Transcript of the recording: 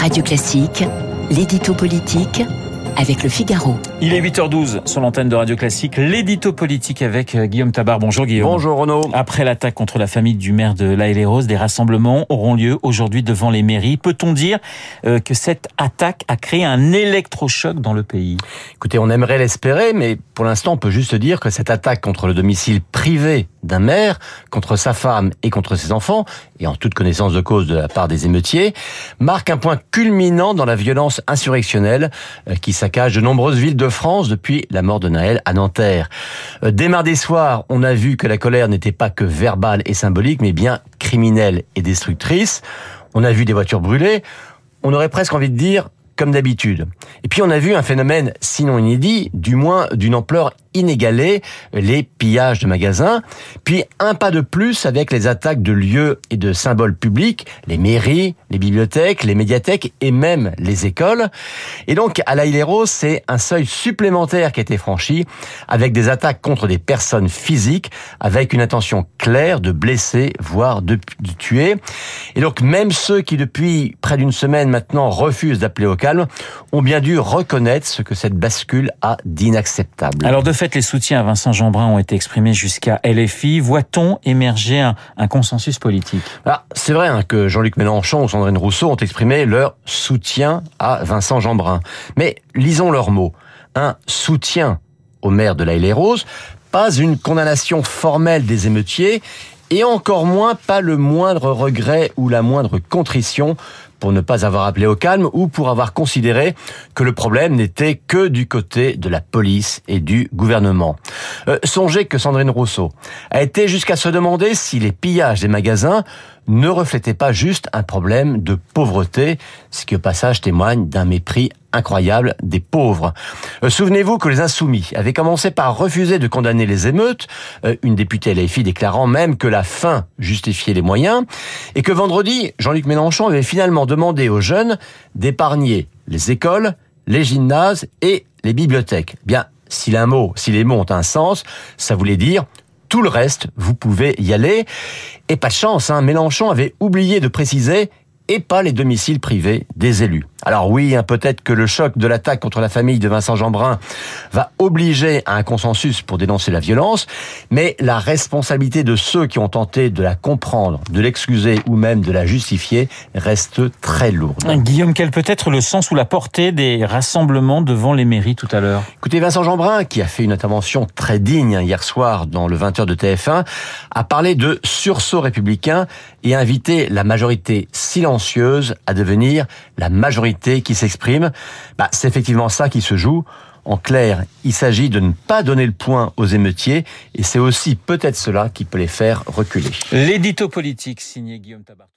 Radio Classique, l'édito politique avec le Figaro. Il est 8h12 sur l'antenne de Radio Classique, l'édito politique avec Guillaume Tabard. Bonjour Guillaume. Bonjour Renaud. Après l'attaque contre la famille du maire de L'Haÿ-les-Roses, des rassemblements auront lieu aujourd'hui devant les mairies. Peut-on dire que cette attaque a créé un électrochoc dans le pays ? Écoutez, on aimerait l'espérer, mais pour l'instant, on peut juste dire que cette attaque contre le domicile privé d'un maire, contre sa femme et contre ses enfants, et en toute connaissance de cause de la part des émeutiers, marque un point culminant dans la violence insurrectionnelle qui saccage de nombreuses villes de France depuis la mort de Naël à Nanterre. Dès mardi soir, on a vu que la colère n'était pas que verbale et symbolique, mais bien criminelle et destructrice. On a vu des voitures brûlées, on aurait presque envie de dire comme d'habitude. Et puis on a vu un phénomène, sinon inédit, du moins d'une ampleur inégalée, les pillages de magasins. Puis un pas de plus avec les attaques de lieux et de symboles publics, les mairies, les bibliothèques, les médiathèques et même les écoles. Et donc à L'Haÿ-les-Roses, c'est un seuil supplémentaire qui a été franchi avec des attaques contre des personnes physiques, avec une intention claire de blesser, voire de tuer. Et donc même ceux qui depuis près d'une semaine maintenant refusent d'appeler au calme, ont bien dû reconnaître ce que cette bascule a d'inacceptable. Alors de fait, les soutiens à Vincent Jeanbrun ont été exprimés jusqu'à LFI. Voit-on émerger un consensus politique ? Alors, c'est vrai que Jean-Luc Mélenchon ou Sandrine Rousseau ont exprimé leur soutien à Vincent Jeanbrun. Mais lisons leurs mots. Un soutien au maire de L'Haÿ-les-Roses, pas une condamnation formelle des émeutiers et encore moins pas le moindre regret ou la moindre contrition pour ne pas avoir appelé au calme ou pour avoir considéré que le problème n'était que du côté de la police et du gouvernement. Songez que Sandrine Rousseau a été jusqu'à se demander si les pillages des magasins ne reflétaient pas juste un problème de pauvreté, ce qui au passage témoigne d'un mépris incroyable des pauvres. Souvenez-vous que les Insoumis avaient commencé par refuser de condamner les émeutes, une députée LFI déclarant même que la fin justifiait les moyens, et que vendredi, Jean-Luc Mélenchon avait finalement demandé aux jeunes d'épargner les écoles, les gymnases et les bibliothèques. Bien, si les mots ont un sens, ça voulait dire tout le reste, vous pouvez y aller. Et pas de chance, Mélenchon avait oublié de préciser et pas les domiciles privés des élus. Alors oui, peut-être que le choc de l'attaque contre la famille de Vincent Jeanbrun va obliger à un consensus pour dénoncer la violence, mais la responsabilité de ceux qui ont tenté de la comprendre, de l'excuser ou même de la justifier reste très lourde. Guillaume, quel peut être le sens ou la portée des rassemblements devant les mairies tout à l'heure ? Écoutez, Vincent Jeanbrun, qui a fait une intervention très digne hier soir dans le 20h de TF1, a parlé de sursaut républicain et a invité la majorité silencieuse à devenir la majorité qui s'exprime. C'est effectivement ça qui se joue. En clair, il s'agit de ne pas donner le point aux émeutiers et c'est aussi peut-être cela qui peut les faire reculer. L'édito politique signé Guillaume Tabard.